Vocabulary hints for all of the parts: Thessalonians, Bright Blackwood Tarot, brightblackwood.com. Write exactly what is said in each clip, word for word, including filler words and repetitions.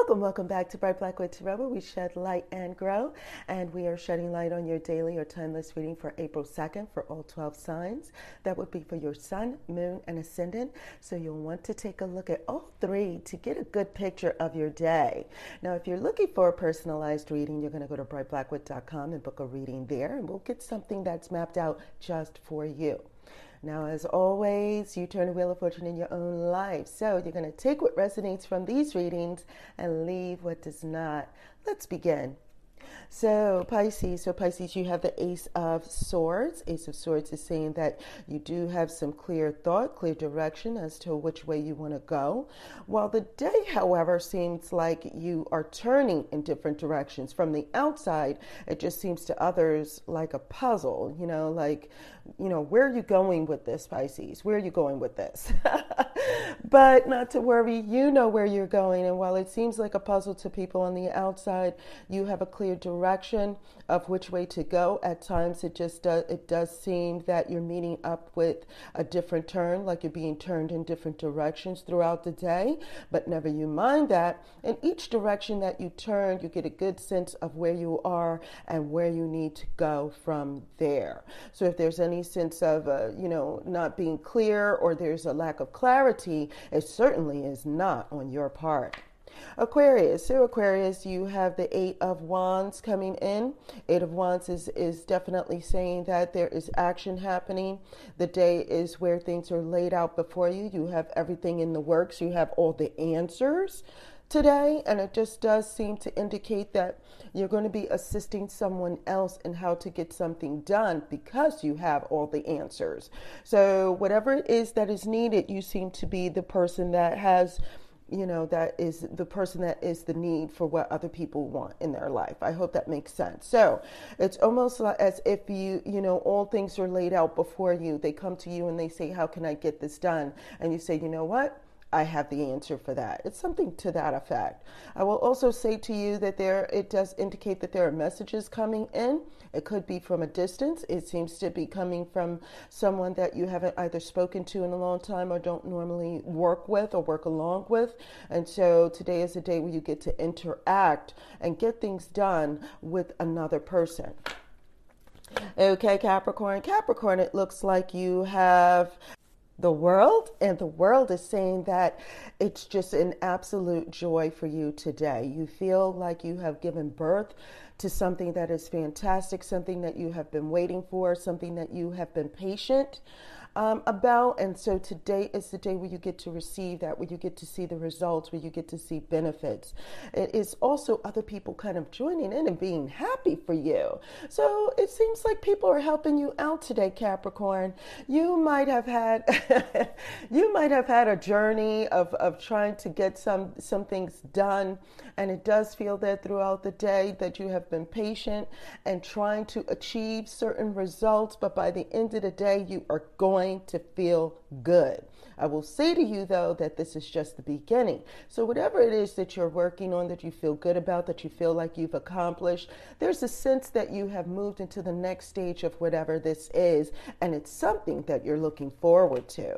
Welcome, welcome back to Bright Blackwood Tarot, where we shed light and grow. And we are shedding light on your daily or timeless reading for April second for all twelve signs. That would be for your sun, moon, and ascendant. So you'll want to take a look at all three to get a good picture of your day. Now, if you're looking for a personalized reading, you're going to go to bright blackwood dot com and book a reading there. And we'll get something that's mapped out just for you. Now, as always, you turn the wheel of fortune in your own life. So you're going to take what resonates from these readings and leave what does not. Let's begin. So Pisces, so Pisces, you have the Ace of Swords. Ace of Swords is saying that you do have some clear thought, clear direction as to which way you want to go. While the day, however, seems like you are turning in different directions. From the outside, it just seems to others like a puzzle, you know, like, you know, where are you going with this, Pisces? Where are you going with this? But not to worry, you know where you're going. And while it seems like a puzzle to people on the outside, you have a clear direction of which way to go. At times, it just does, it does seem that you're meeting up with a different turn, like you're being turned in different directions throughout the day. But never you mind that. In each direction that you turn, you get a good sense of where you are and where you need to go from there. So if there's any sense of, uh, you know, not being clear or there's a lack of clarity, it certainly is not on your part. Aquarius, so Aquarius, you have the Eight of Wands coming in. Eight of Wands is, is definitely saying that there is action happening. The day is where things are laid out before you. You have everything in the works. You have all the answers today, and it just does seem to indicate that you're going to be assisting someone else in how to get something done because you have all the answers. So whatever it is that is needed, you seem to be the person that has, you know, that is the person that is the need for what other people want in their life. I hope that makes sense. So it's almost like as if you, you know, all things are laid out before you. They come to you and they say, how can I get this done? And you say, you know what? I have the answer for that. It's something to that effect. I will also say to you that there, it does indicate that there are messages coming in. It could be from a distance. It seems to be coming from someone that you haven't either spoken to in a long time or don't normally work with or work along with. And so today is a day where you get to interact and get things done with another person. Okay, Capricorn. Capricorn, it looks like you have the world, and the world is saying that it's just an absolute joy for you today. You feel like you have given birth to something that is fantastic, something that you have been waiting for, something that you have been patient um, about. And so today is the day where you get to receive that, where you get to see the results, where you get to see benefits. It is also other people kind of joining in and being happy for you. So it seems like people are helping you out today, Capricorn. You might have had, you might have had a journey of, of trying to get some, some things done. And it does feel that throughout the day that you have been patient and trying to achieve certain results, but by the end of the day, you are going to feel good. I will say to you, though, that this is just the beginning. So whatever it is that you're working on, that you feel good about, that you feel like you've accomplished, there's a sense that you have moved into the next stage of whatever this is, and it's something that you're looking forward to.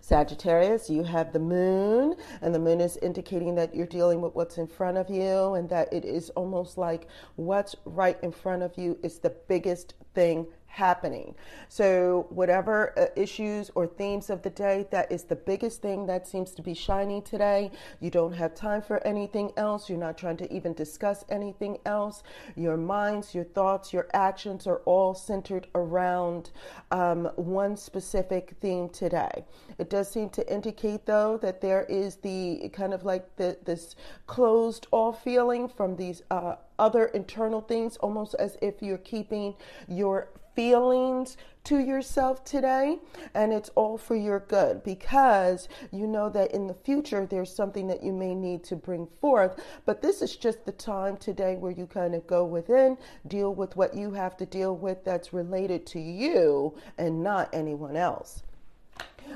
Sagittarius, you have the moon, and the moon is indicating that you're dealing with what's in front of you, and that it is almost like what's right in front of you is the biggest thing happening. So whatever uh, issues or themes of the day, that is the biggest thing that seems to be shining today. You don't have time for anything else. You're not trying to even discuss anything else. Your minds, your thoughts, your actions are all centered around um, one specific theme today. It does seem to indicate, though, that there is the kind of like the, this closed off feeling from these uh, other internal things, almost as if you're keeping your feelings to yourself today, and it's all for your good, because you know that in the future there's something that you may need to bring forth. But this is just the time today where you kind of go within, deal with what you have to deal with that's related to you and not anyone else.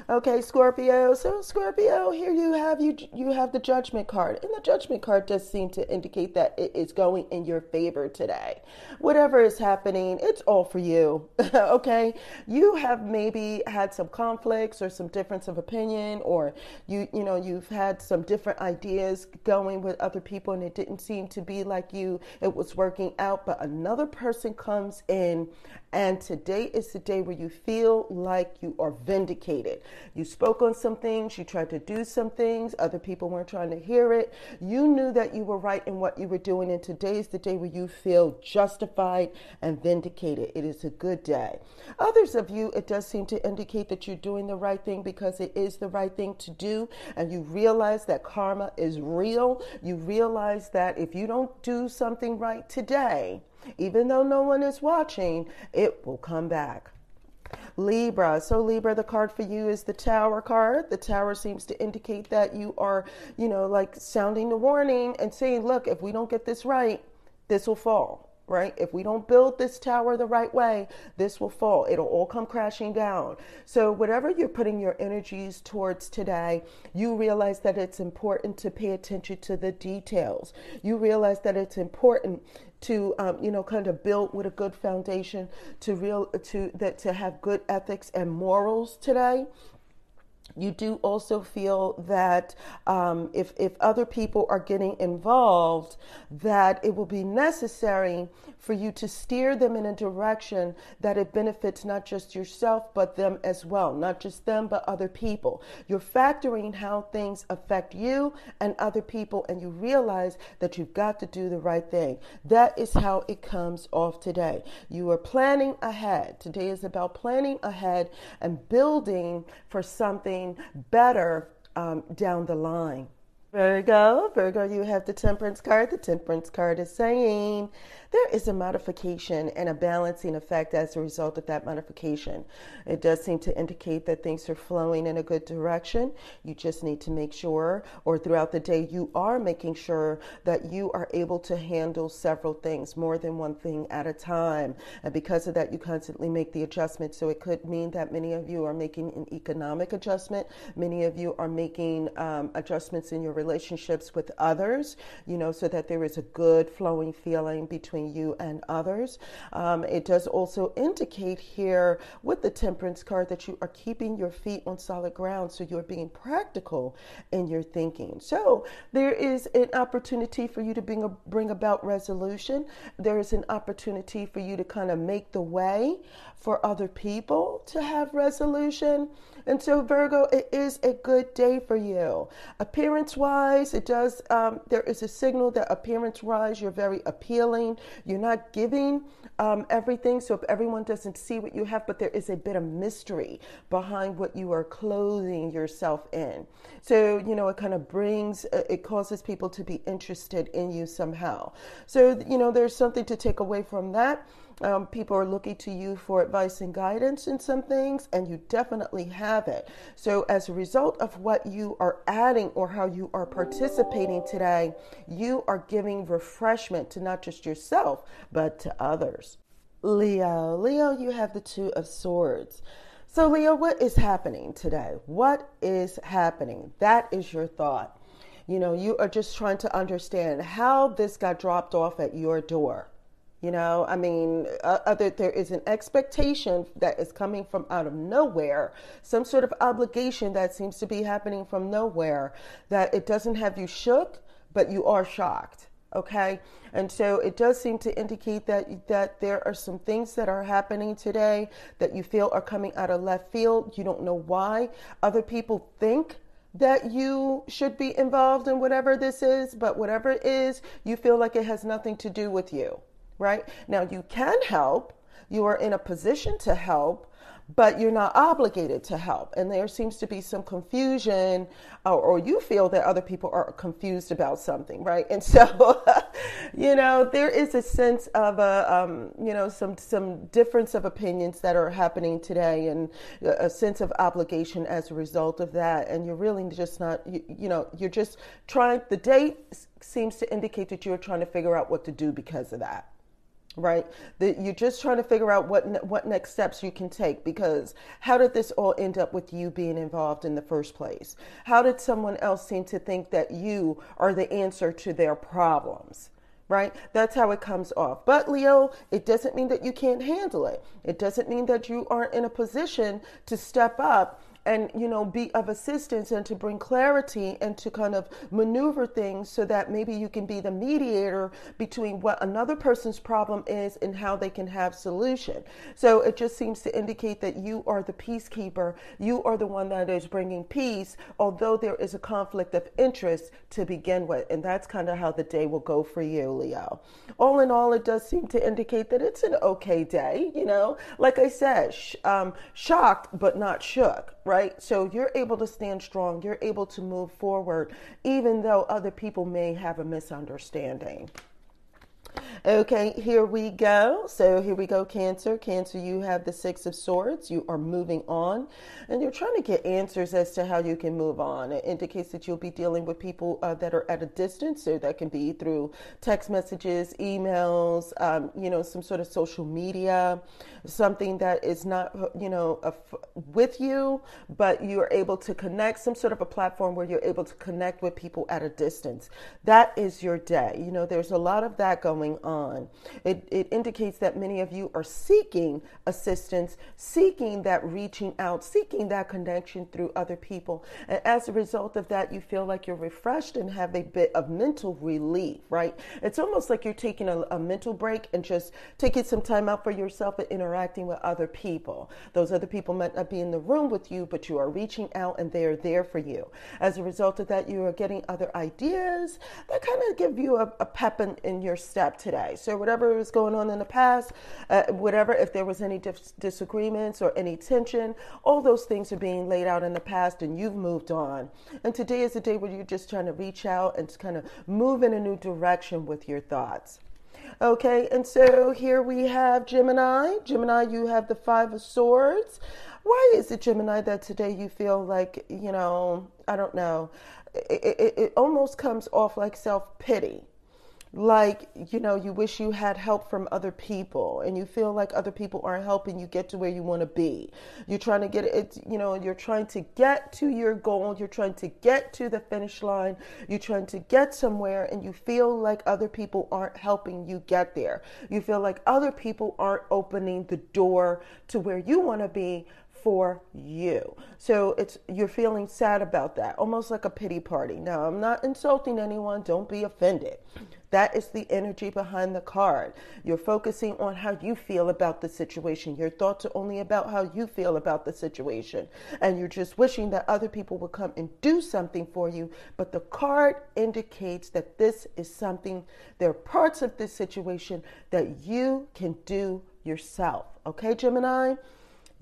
Okay, Scorpio. So Scorpio, here you have you you have the Judgment card. And the Judgment card does seem to indicate that it is going in your favor today. Whatever is happening, it's all for you. Okay? You have maybe had some conflicts or some difference of opinion, or you you know, you've had some different ideas going with other people and it didn't seem to be like you it was working out, but another person comes in, and today is the day where you feel like you are vindicated. You spoke on some things, you tried to do some things, other people weren't trying to hear it. You knew that you were right in what you were doing, and today is the day where you feel justified and vindicated. It is a good day. Others of you, it does seem to indicate that you're doing the right thing because it is the right thing to do, and you realize that karma is real. You realize that if you don't do something right today, even though no one is watching, it will come back. Libra. So Libra, the card for you is the Tower card. The Tower seems to indicate that you are, you know, like sounding the warning and saying, look, if we don't get this right, this will fall. Right? If we don't build this tower the right way, this will fall. It'll all come crashing down. So whatever you're putting your energies towards today, you realize that it's important to pay attention to the details. You realize that it's important to, um, you know, kind of build with a good foundation, to real, to that, to have good ethics and morals today. You do also feel that um, if, if other people are getting involved, that it will be necessary for you to steer them in a direction that it benefits not just yourself, but them as well. Not just them, but other people. You're factoring how things affect you and other people, and you realize that you've got to do the right thing. That is how it comes off today. You are planning ahead. Today is about planning ahead and building for something better um, down the line. Virgo, Virgo, you have the Temperance card. The Temperance card is saying there is a modification and a balancing effect as a result of that modification. It does seem to indicate that things are flowing in a good direction. You just need to make sure, or throughout the day, you are making sure that you are able to handle several things, more than one thing at a time. And because of that, you constantly make the adjustment. So it could mean that many of you are making an economic adjustment. Many of you are making um, adjustments in your relationships with others, you know, so that there is a good flowing feeling between you and others. Um, it does also indicate here with the Temperance card that you are keeping your feet on solid ground, so you're being practical in your thinking. So there is an opportunity for you to bring, a, bring about resolution. There is an opportunity for you to kind of make the way for other people to have resolution. And so Virgo, it is a good day for you. Appearance-wise, it does. Um, there is a signal that appearance-wise, you're very appealing. You're not giving um, everything. So if everyone doesn't see what you have, but there is a bit of mystery behind what you are clothing yourself in. So, you know, it kind of brings, it causes people to be interested in you somehow. So, you know, there's something to take away from that. Um, people are looking to you for advice and guidance in some things, and you definitely have it. So as a result of what you are adding or how you are participating today, you are giving refreshment to not just yourself, but to others. Leo, Leo, you have the Two of Swords. So Leo, what is happening today? What is happening? That is your thought. You know, you are just trying to understand how this got dropped off at your door. You know, I mean, other there is an expectation that is coming from out of nowhere, some sort of obligation that seems to be happening from nowhere, that it doesn't have you shook, but you are shocked. Okay, and so it does seem to indicate that that there are some things that are happening today that you feel are coming out of left field. You don't know why. Other people think that you should be involved in whatever this is, but whatever it is, you feel like it has nothing to do with you. Right now, you can help. You are in a position to help, but you're not obligated to help. And there seems to be some confusion, or, or you feel that other people are confused about something, right? And so, you know, there is a sense of a, um, you know, some some difference of opinions that are happening today, and a sense of obligation as a result of that. And you're really just not, you, you know, you're just trying. The date seems to indicate that you're trying to figure out what to do because of that. right? That you're just trying to figure out what, ne- what next steps you can take, because how did this all end up with you being involved in the first place? How did someone else seem to think that you are the answer to their problems? Right? That's how it comes off. But Leo, it doesn't mean that you can't handle it. It doesn't mean that you aren't in a position to step up and, you know, be of assistance and to bring clarity and to kind of maneuver things so that maybe you can be the mediator between what another person's problem is and how they can have solution. So it just seems to indicate that you are the peacekeeper. You are the one that is bringing peace, although there is a conflict of interest to begin with. And that's kind of how the day will go for you, Leo. All in all, it does seem to indicate that it's an okay day. You know, like I said, sh- um, shocked, but not shook, right? Right? So you're able to stand strong. You're able to move forward, even though other people may have a misunderstanding. Okay, here we go. So here we go, Cancer. Cancer, you have the Six of Swords. You are moving on, and you're trying to get answers as to how you can move on. It indicates that you'll be dealing with people uh, that are at a distance. So that can be through text messages, emails, um, you know, some sort of social media, something that is not, you know, a f- with you, but you are able to connect, some sort of a platform where you're able to connect with people at a distance. That is your day. You know, there's a lot of that going on. It, it indicates that many of you are seeking assistance, seeking that reaching out, seeking that connection through other people. And as a result of that, you feel like you're refreshed and have a bit of mental relief, right? It's almost like you're taking a, a mental break and just taking some time out for yourself and interacting with other people. Those other people might not be in the room with you, but you are reaching out and they are there for you. As a result of that, you are getting other ideas that kind of give you a, a pep in, in your step today. So whatever was going on in the past, uh, whatever, if there was any dis- disagreements or any tension, all those things are being laid out in the past and you've moved on. And today is a day where you're just trying to reach out and kind of move in a new direction with your thoughts. Okay, and so here we have Gemini. Gemini, you have the Five of Swords. Why is it, Gemini, that today you feel like, you know, I don't know, it, it, it almost comes off like self-pity. Like, you know, you wish you had help from other people and you feel like other people aren't helping you get to where you want to be. You're trying to get it, you know, you're trying to get to your goal. You're trying to get to the finish line. You're trying to get somewhere and you feel like other people aren't helping you get there. You feel like other people aren't opening the door to where you want to be for you. So it's, you're feeling sad about that, almost like a pity party. Now, I'm not insulting anyone. Don't be offended. That is the energy behind the card. You're focusing on how you feel about the situation. Your thoughts are only about how you feel about the situation. And you're just wishing that other people would come and do something for you. But the card indicates that this is something, there are parts of this situation that you can do yourself. Okay, Gemini?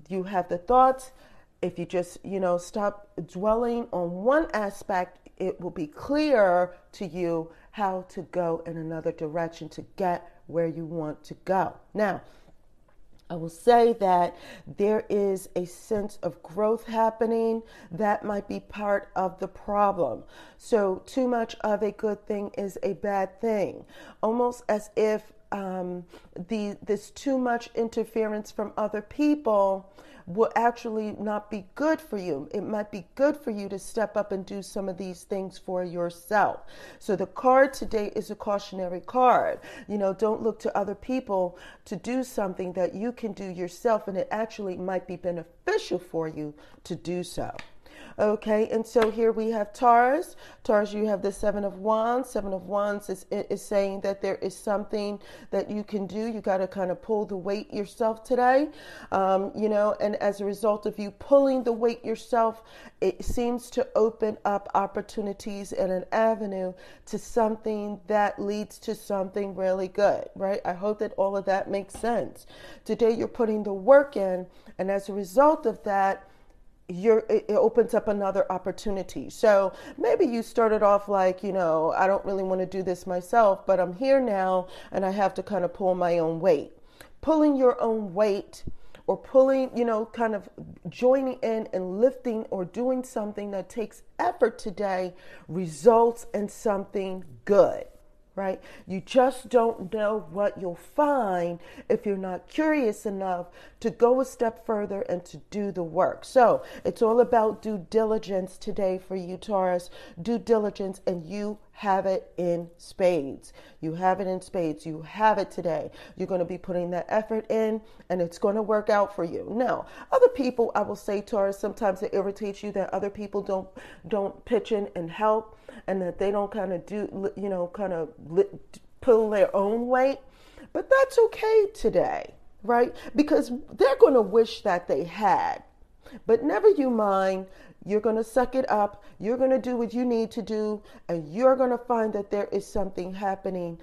You have the thoughts. If you just, you know, stop dwelling on one aspect, it will be clear to you how to go in another direction to get where you want to go. Now, I will say that there is a sense of growth happening that might be part of the problem. So too much of a good thing is a bad thing. Almost as if Um, the this too much interference from other people will actually not be good for you. It might be good for you to step up and do some of these things for yourself. So the card today is a cautionary card. You know, don't look to other people to do something that you can do yourself, and it actually might be beneficial for you to do so. Okay, and so here we have Taurus. Taurus, you have the Seven of Wands. Seven of Wands is, is saying that there is something that you can do. You got to kind of pull the weight yourself today, um, you know, and as a result of you pulling the weight yourself, it seems to open up opportunities and an avenue to something that leads to something really good, right? I hope that all of that makes sense. Today, you're putting the work in, and as a result of that, You're, it opens up another opportunity. So maybe you started off like, you know, I don't really want to do this myself, but I'm here now and I have to kind of pull my own weight. Pulling your own weight or pulling, you know, kind of joining in and lifting or doing something that takes effort today results in something good. right? You just don't know what you'll find if you're not curious enough to go a step further and to do the work. So it's all about due diligence today for you, Taurus. Due diligence, and you have it in spades. You have it in spades. You have it today. You're going to be putting that effort in, and it's going to work out for you. Now, other people, I will say, Taurus, sometimes it irritates you that other people don't don't pitch in and help, and that they don't kind of do, you know, kind of pull their own weight. But that's okay today, right? Because they're going to wish that they had. But never you mind. You're going to suck it up. You're going to do what you need to do. And you're going to find that there is something happening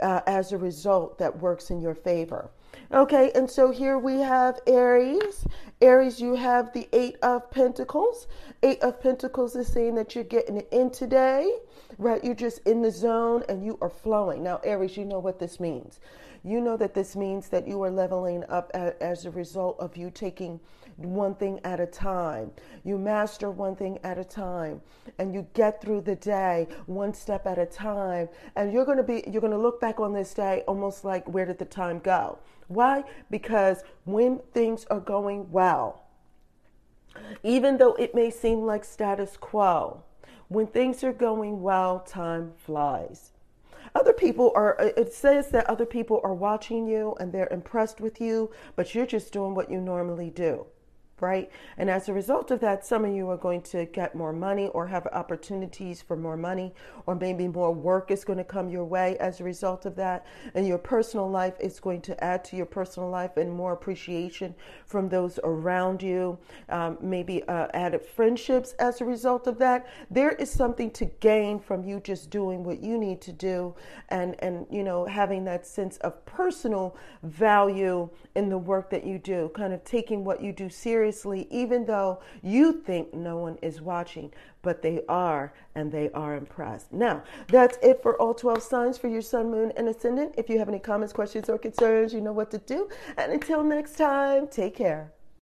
uh, as a result that works in your favor. Okay, and so here we have Aries. Aries, you have the Eight of Pentacles. Eight of Pentacles is saying that you're getting it in today, right? You're just in the zone and you are flowing. Now, Aries, you know what this means. You know that this means that you are leveling up as a result of you taking one thing at a time. You master one thing at a time, and you get through the day one step at a time. And you're going to be, you're going to look back on this day almost like, where did the time go? Why? Because when things are going well, even though it may seem like status quo, when things are going well, time flies. Other people are, it says that other people are watching you and they're impressed with you, but you're just doing what you normally do, right? And as a result of that, some of you are going to get more money or have opportunities for more money, or maybe more work is going to come your way as a result of that. And your personal life is going to add to your personal life, and more appreciation from those around you. Um, maybe uh, added friendships as a result of that. There is something to gain from you just doing what you need to do, and, and you know, having that sense of personal value in the work that you do, kind of taking what you do seriously, even though you think no one is watching, but they are, and they are impressed. Now, that's it for all twelve signs for your sun, moon, and ascendant. If you have any comments, questions, or concerns, you know what to do. And until next time, take care.